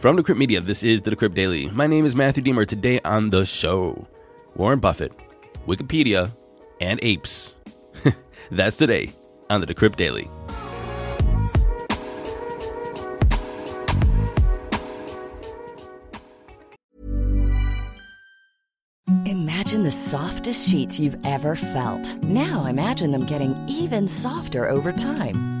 From Decrypt Media, this is the Decrypt Daily. My name is Matthew Diemer. Today on the show, Warren Buffett, Wikipedia, and apes. That's today on the Decrypt Daily. Imagine the softest sheets you've ever felt. Now imagine them getting even softer over time.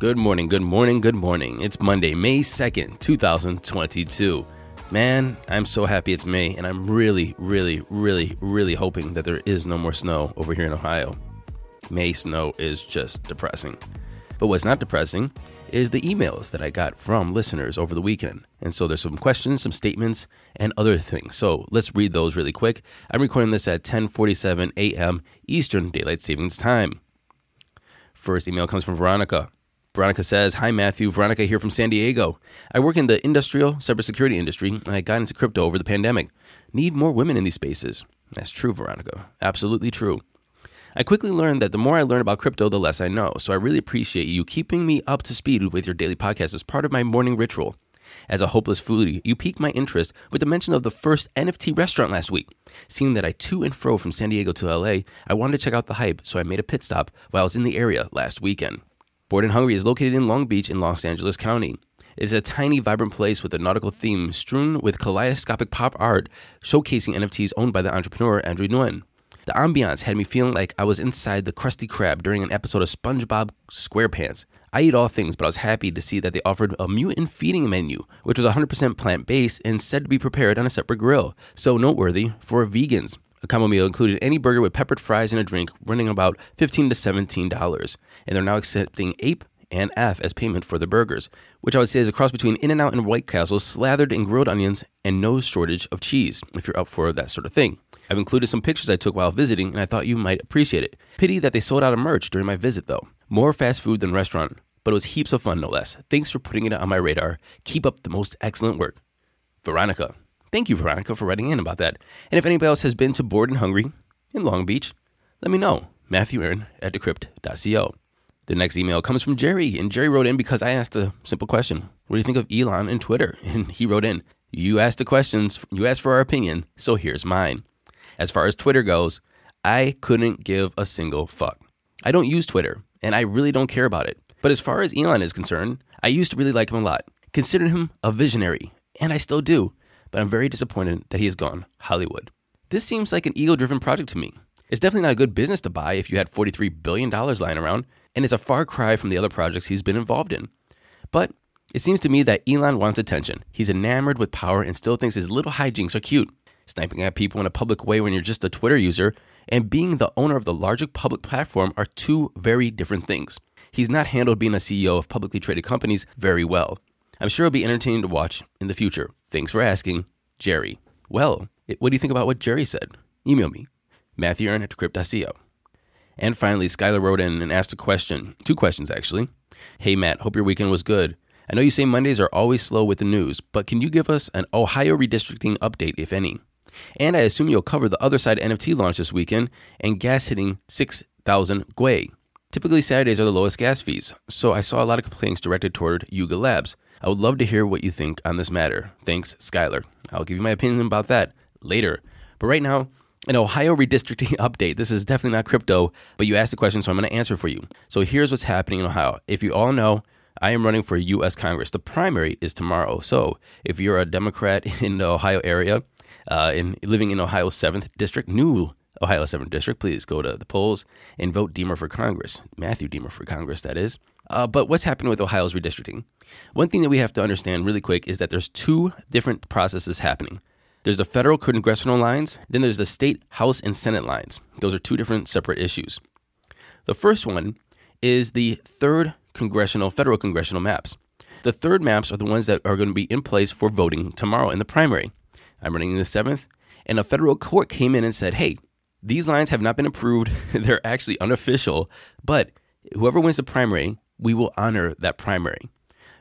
Good morning. It's Monday, May 2nd, 2022. Man, I'm so happy it's May, and I'm really hoping that there is no more snow over here in Ohio. May snow is just depressing. But what's not depressing is the emails that I got from listeners over the weekend. And so there's some questions, some statements, and other things. So let's read those really quick. I'm recording this at 10:47 a.m. Eastern Daylight Savings Time. First email comes from Veronica. Veronica says, "Hi, Matthew. Veronica here from San Diego. I work in the industrial cybersecurity industry, and I got into crypto over the pandemic. Need more women in these spaces." That's true, Veronica. Absolutely true. "I quickly learned that the more I learn about crypto, the less I know. So I really appreciate you keeping me up to speed with your daily podcast as part of my morning ritual. As a hopeless foodie, you piqued my interest with the mention of the first NFT restaurant last week. Seeing that I to and fro from San Diego to LA, I wanted to check out the hype, so I made a pit stop while I was in the area last weekend. Bored and Hungry is located in Long Beach in Los Angeles County. It's a tiny, vibrant place with a nautical theme strewn with kaleidoscopic pop art showcasing NFTs owned by the entrepreneur Andrew Nguyen. The ambiance had me feeling like I was inside the Krusty Krab during an episode of SpongeBob SquarePants. I eat all things, but I was happy to see that they offered a mutant feeding menu, which was 100% plant-based and said to be prepared on a separate grill. So noteworthy for vegans. A combo meal included any burger with peppered fries and a drink, running about $15 to $17. And they're now accepting Ape and F as payment for the burgers, which I would say is a cross between In-N-Out and White Castle, slathered in grilled onions and no shortage of cheese, if you're up for that sort of thing. I've included some pictures I took while visiting, and I thought you might appreciate it. Pity that they sold out of merch during my visit, though. More fast food than restaurant, but it was heaps of fun, no less. Thanks for putting it on my radar. Keep up the most excellent work. Veronica." Thank you, Veronica, for writing in about that. And if anybody else has been to Bored and Hungry in Long Beach, let me know. MatthewAaron@decrypt.co. The next email comes from Jerry, and Jerry wrote in because I asked a simple question. What do you think of Elon and Twitter? And he wrote in, you asked the questions, you asked for our opinion, so here's mine. As far as Twitter goes, I couldn't give a single fuck. I don't use Twitter, and I really don't care about it. But as far as Elon is concerned, I used to really like him a lot. Considered him a visionary, and I still do. But I'm very disappointed that he has gone Hollywood. This seems like an ego-driven project to me. It's definitely not a good business to buy if you had $43 billion lying around, and it's a far cry from the other projects he's been involved in. But it seems to me that Elon wants attention. He's enamored with power and still thinks his little hijinks are cute. Sniping at people in a public way when you're just a Twitter user and being the owner of the larger public platform are two very different things. He's not handled being a CEO of publicly traded companies very well. I'm sure it'll be entertaining to watch in the future. Thanks for asking, Jerry." Well, what do you think about what Jerry said? Email me, MatthewAaron@decrypt.co. And finally, Skylar wrote in and asked a question, two questions actually. "Hey Matt, hope your weekend was good. I know you say Mondays are always slow with the news, but can you give us an Ohio redistricting update, if any? And I assume you'll cover the other side NFT launch this weekend and gas hitting 6,000 Gwei. Typically Saturdays are the lowest gas fees, so I saw a lot of complaints directed toward Yuga Labs. I would love to hear what you think on this matter. Thanks, Skylar." I'll give you my opinion about that later. But right now, an Ohio redistricting update. This is definitely not crypto, but you asked the question, so I'm going to answer for you. So here's what's happening in Ohio. If you all know, I am running for U.S. Congress. The primary is tomorrow. So if you're a Democrat in the Ohio area, living in Ohio's 7th district, new Ohio 7th district, please go to the polls and vote Diemer for Congress. Matthew Diemer for Congress, that is. But what's happening with Ohio's redistricting? One thing that we have to understand really quick is that there's two different processes happening. There's the federal congressional lines, then there's the state House and Senate lines. Those are two different separate issues. The first one is the third federal congressional maps. The third maps are the ones that are going to be in place for voting tomorrow in the primary. I'm running the 7th, and a federal court came in and said, hey, these lines have not been approved. They're actually unofficial, but whoever wins the primary, we will honor that primary.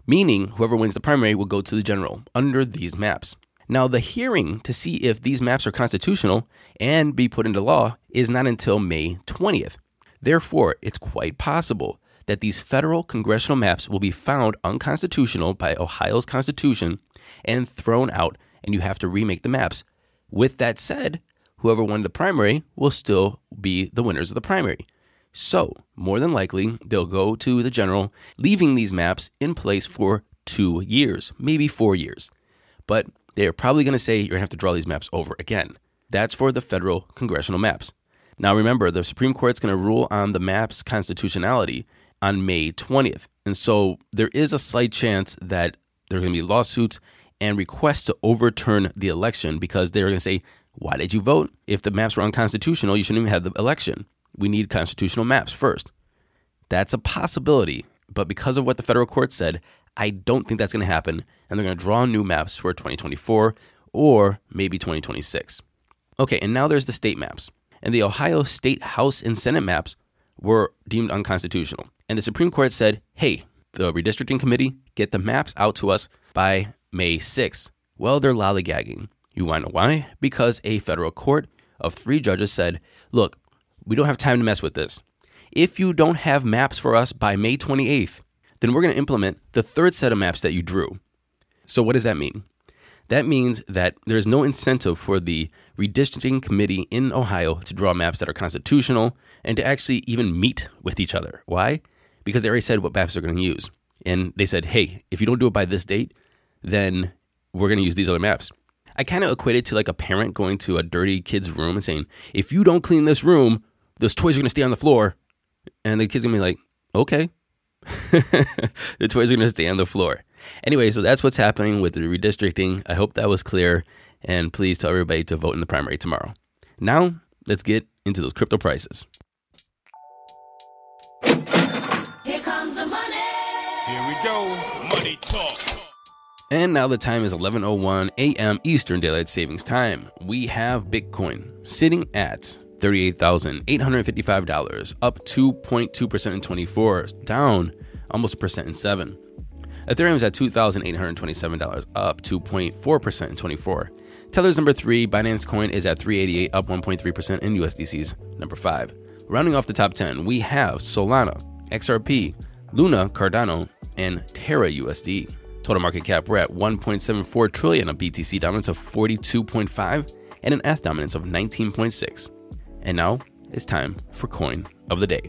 Meaning, whoever wins the primary will go to the general under these maps. Now, the hearing to see if these maps are constitutional and be put into law is not until May 20th. Therefore, it's quite possible that these federal congressional maps will be found unconstitutional by Ohio's Constitution and thrown out, and you have to remake the maps. With that said, whoever won the primary will still be the winners of the primary. So, more than likely, they'll go to the general, leaving these maps in place for 2 years, maybe 4 years. But they're probably going to say you're going to have to draw these maps over again. That's for the federal congressional maps. Now remember, the Supreme Court's going to rule on the maps' constitutionality on May 20th. And so there is a slight chance that there are going to be lawsuits and requests to overturn the election because they're going to say, why did you vote? If the maps were unconstitutional, you shouldn't even have the election. We need constitutional maps first. That's a possibility, but because of what the federal court said, I don't think that's going to happen, and they're going to draw new maps for 2024 or maybe 2026. Okay, and now there's the state maps. And the Ohio State House and Senate maps were deemed unconstitutional. And the Supreme Court said, hey, the redistricting committee, get the maps out to us by May 6th. Well, they're lollygagging. You want to know why? Because a federal court of 3 judges said, look, we don't have time to mess with this. If you don't have maps for us by May 28th, then we're going to implement the third set of maps that you drew. So what does that mean? That means that there's no incentive for the redistricting committee in Ohio to draw maps that are constitutional and to actually even meet with each other. Why? Because they already said what maps they're going to use. And they said, hey, if you don't do it by this date, then we're going to use these other maps. I kind of equate it to like a parent going to a dirty kid's room and saying, if you don't clean this room, those toys are going to stay on the floor. And the kid's going to be like, okay. The toys are going to stay on the floor. Anyway, so that's what's happening with the redistricting. I hope that was clear. And please tell everybody to vote in the primary tomorrow. Now, let's get into those crypto prices. Here comes the money. Here we go. Money talk. And now the time is 11:01 a.m. Eastern Daylight Savings Time. We have Bitcoin sitting at $38,855, up 2.2% in 24, down almost 1% in 7. Ethereum is at $2,827, up 2.4% in 24. Tether's number 3, Binance Coin is at $388, up 1.3%, and USDC's number 5. Rounding off the top 10, we have Solana, XRP, Luna, Cardano, and Terra USD. Total market cap, we're at $1.74 trillion, a BTC dominance of 42.5 and an ETH dominance of 19.6. And now it's time for Coin of the Day.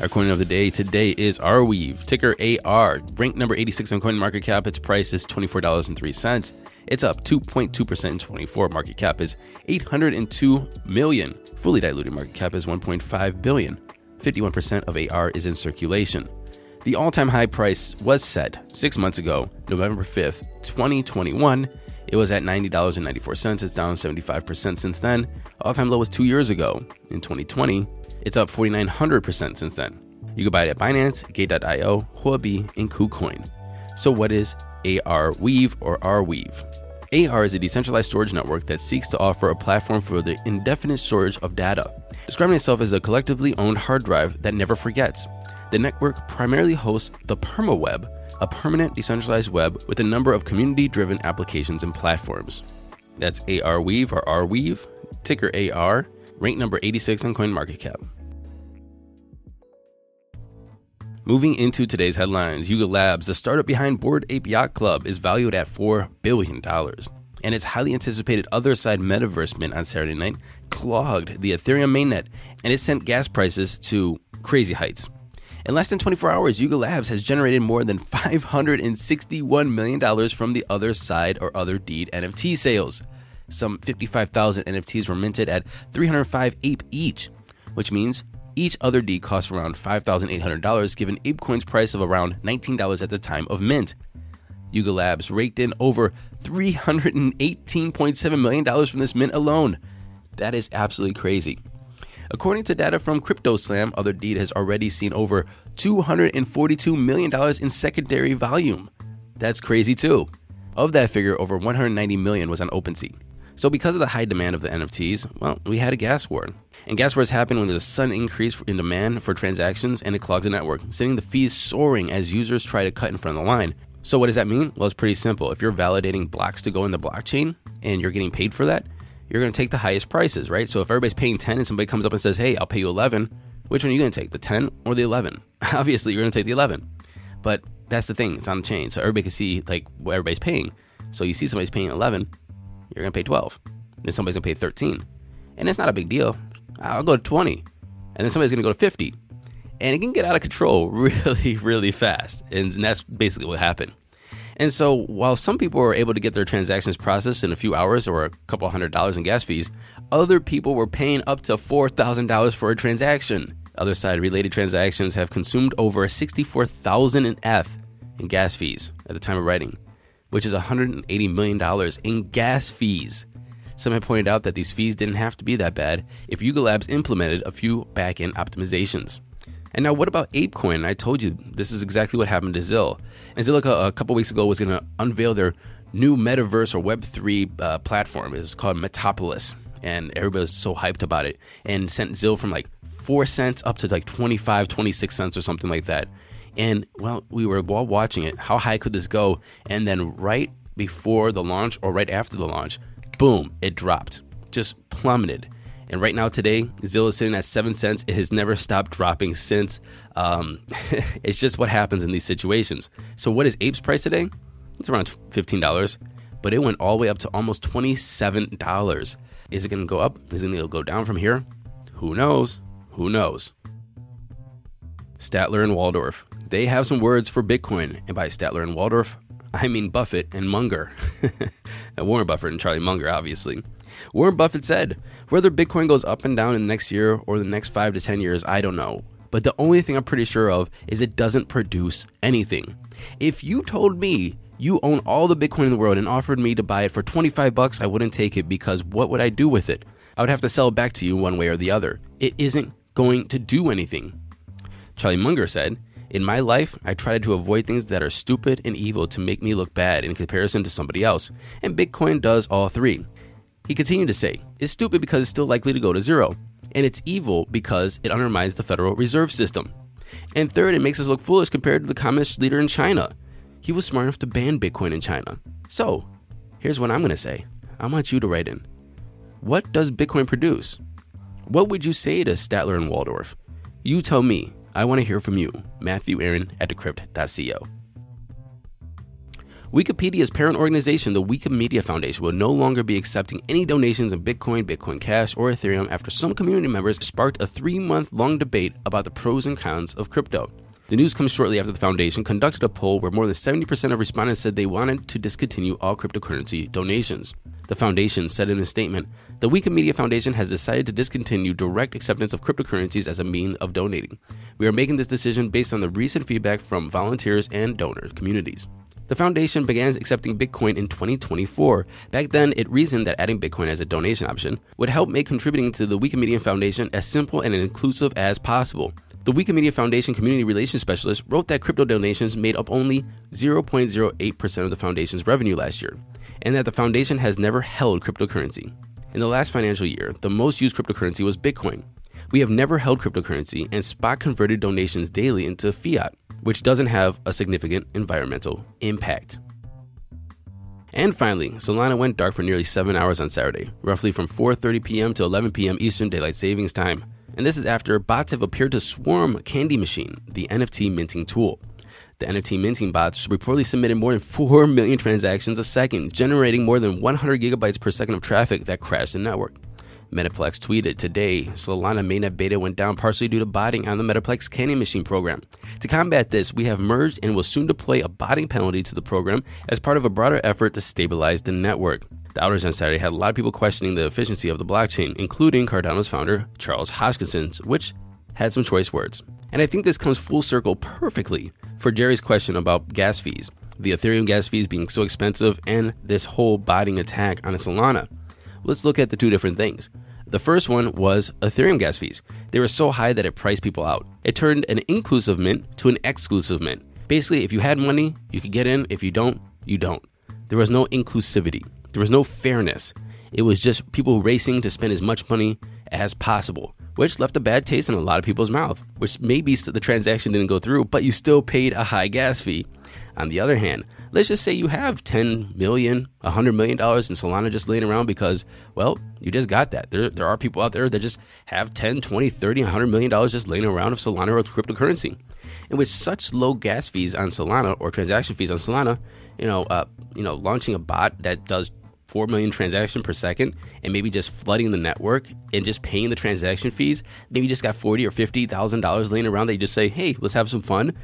Our Coin of the Day today is Arweave, ticker AR, ranked number 86 on CoinMarketCap. Its price is $24.03. It's up 2.2% in 24. Market cap is $802 million. Fully diluted market cap is $1.5 billion. 51% of AR is in circulation. The all-time high price was set 6 months ago, November 5th, 2021. It was at $90.94. It's down 75% since then. All-time low was 2 years ago in 2020. It's up 4,900% since then. You can buy it at Binance, Gate.io, Huobi, and KuCoin. So what is Arweave or Arweave? AR is a decentralized storage network that seeks to offer a platform for the indefinite storage of data, describing itself as a collectively owned hard drive that never forgets. The network primarily hosts the PermaWeb, a permanent decentralized web with a number of community-driven applications and platforms. That's Arweave or Arweave, ticker AR, ranked number 86 on CoinMarketCap. Moving into today's headlines, Yuga Labs, the startup behind Bored Ape Yacht Club, is valued at $4 billion, and its highly anticipated Other Side metaverse mint on Saturday night clogged the Ethereum mainnet, and it sent gas prices to crazy heights. In less than 24 hours, Yuga Labs has generated more than $561 million from the Other Side or Otherdeed NFT sales. Some 55,000 NFTs were minted at 305 Ape each, which means each Otherdeed costs around $5,800, given ApeCoin's price of around $19 at the time of mint. Yuga Labs raked in over $318.7 million from this mint alone. That is absolutely crazy. According to data from CryptoSlam, Otherdeed has already seen over $242 million in secondary volume. That's crazy too. Of that figure, over $190 million was on OpenSea. So because of the high demand of the NFTs, well, we had a gas wars. And gas wars happen when there's a sudden increase in demand for transactions and it clogs the network, sending the fees soaring as users try to cut in front of the line. So what does that mean? Well, it's pretty simple. If you're validating blocks to go in the blockchain and you're getting paid for that, you're going to take the highest prices, right? So if everybody's paying 10 and somebody comes up and says, hey, I'll pay you 11, which one are you going to take, the 10 or the 11? Obviously, you're going to take the 11. But that's the thing. It's on the chain. So everybody can see like what everybody's paying. So you see somebody's paying 11, you're going to pay 12. Then somebody's going to pay 13. And it's not a big deal. I'll go to 20. And then somebody's going to go to 50. And it can get out of control really, really fast. And that's basically what happened. And so while some people were able to get their transactions processed in a few hours or a couple $100s in gas fees, other people were paying up to $4,000 for a transaction. Other side related transactions have consumed over 64,000 in gas fees at the time of writing, which is $180 million in gas fees. Some have pointed out that these fees didn't have to be that bad if Yuga Labs implemented a few back-end optimizations. And now what about ApeCoin? I told you this is exactly what happened to Zil. And Zilliqa a couple weeks ago was going to unveil their new metaverse or Web3 platform. It's called Metaplex. And everybody was so hyped about it and sent Zil from like 4 cents up to like 25, 26 cents or something like that. And well, we were all watching it. How high could this go? And then right before the launch or right after the launch, boom, it dropped. Just plummeted. And right now today, Zil is sitting at 7 cents. It has never stopped dropping since. It's just what happens in these situations. So what is Ape's price today? It's around $15, but it went all the way up to almost $27. Is it going to go up? Is it going to go down from here? Who knows? Who knows? Statler and Waldorf. They have some words for Bitcoin. And by Statler and Waldorf, I mean Buffett and Munger. And Warren Buffett and Charlie Munger, obviously. Warren Buffett said, whether Bitcoin goes up and down in the next year or the next 5 to 10 years, I don't know. But the only thing I'm pretty sure of is it doesn't produce anything. If you told me you own all the Bitcoin in the world and offered me to buy it for $25, I wouldn't take it because what would I do with it? I would have to sell it back to you one way or the other. It isn't going to do anything. Charlie Munger said, in my life, I tried to avoid things that are stupid and evil to make me look bad in comparison to somebody else. And Bitcoin does all three. He continued to say, it's stupid because it's still likely to go to zero, and it's evil because it undermines the Federal Reserve System. And third, it makes us look foolish compared to the communist leader in China. He was smart enough to ban Bitcoin in China. So, here's what I'm going to say. I want you to write in. What does Bitcoin produce? What would you say to Statler and Waldorf? You tell me. I want to hear from you. Matthew Aaron at decrypt.co. Wikipedia's parent organization, the Wikimedia Foundation, will no longer be accepting any donations in Bitcoin, Bitcoin Cash, or Ethereum after some community members sparked a 3-month-long debate about the pros and cons of crypto. The news comes shortly after the foundation conducted a poll where more than 70% of respondents said they wanted to discontinue all cryptocurrency donations. The foundation said in a statement, the Wikimedia Foundation has decided to discontinue direct acceptance of cryptocurrencies as a means of donating. We are making this decision based on the recent feedback from volunteers and donor communities. The foundation began accepting Bitcoin in 2024. Back then, it reasoned that adding Bitcoin as a donation option would help make contributing to the Wikimedia Foundation as simple and inclusive as possible. The Wikimedia Foundation community relations specialist wrote that crypto donations made up only 0.08% of the foundation's revenue last year, and that the foundation has never held cryptocurrency. In the last financial year, the most used cryptocurrency was Bitcoin. We have never held cryptocurrency and spot converted donations daily into fiat, which doesn't have a significant environmental impact. And finally, Solana went dark for nearly 7 hours on Saturday, roughly from 4:30 p.m. to 11 p.m. Eastern Daylight Savings Time. And this is after bots have appeared to swarm Candy Machine, the NFT minting tool. The NFT minting bots reportedly submitted more than 4 million transactions a second, generating more than 100 gigabytes per second of traffic that crashed the network. Metaplex tweeted, today, Solana mainnet beta went down partially due to botting on the Metaplex Candy Machine program. To combat this, we have merged and will soon deploy a botting penalty to the program as part of a broader effort to stabilize the network. The outage on Saturday had a lot of people questioning the efficiency of the blockchain, including Cardano's founder, Charles Hoskinson, which had some choice words. And I think this comes full circle perfectly for Jerry's question about gas fees, the Ethereum gas fees being so expensive, and this whole botting attack on Solana. Let's look at the two different things. The first one was Ethereum gas fees. They were so high that it priced people out. It turned an inclusive mint to an exclusive mint. Basically, if you had money, you could get in. If you don't, you don't. There was no inclusivity. There was no fairness. It was just people racing to spend as much money as possible, which left a bad taste in a lot of people's mouth, which maybe the transaction didn't go through, but you still paid a high gas fee. On the other hand, let's just say you have $10 million, $100 million in Solana just laying around because, well, you just got that. There are people out there that just have $10, $20, $30, $100 million just laying around of Solana or cryptocurrency. And with such low gas fees on Solana or transaction fees on Solana, launching a bot that does 4 million transactions per second and maybe just flooding the network and just paying the transaction fees, maybe you just got $40,000 or $50,000 laying around that you just say, hey, let's have some fun.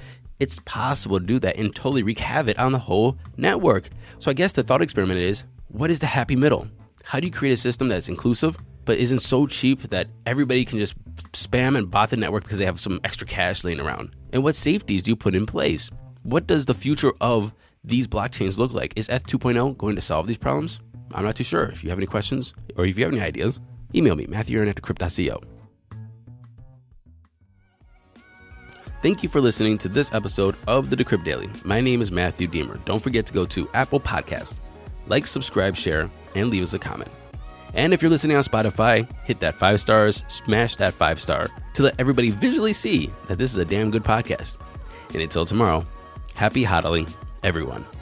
It's possible to do that and totally wreak havoc on the whole network. So I guess the thought experiment is, what is the happy middle? How do you create a system that's inclusive but isn't so cheap that everybody can just spam and bot the network because they have some extra cash laying around? And what safeties do you put in place? What does the future of these blockchains look like? Is ETH 2.0 going to solve these problems? I'm not too sure. If you have any questions or if you have any ideas, email me, matthew@decrypt.co. Thank you for listening to this episode of the Decrypt Daily. My name is Matthew Diemer. Don't forget to go to Apple Podcasts, like, subscribe, share, and leave us a comment. And if you're listening on Spotify, hit that 5 stars, smash that 5 star to let everybody visually see that this is a damn good podcast. And until tomorrow, happy hodling, everyone.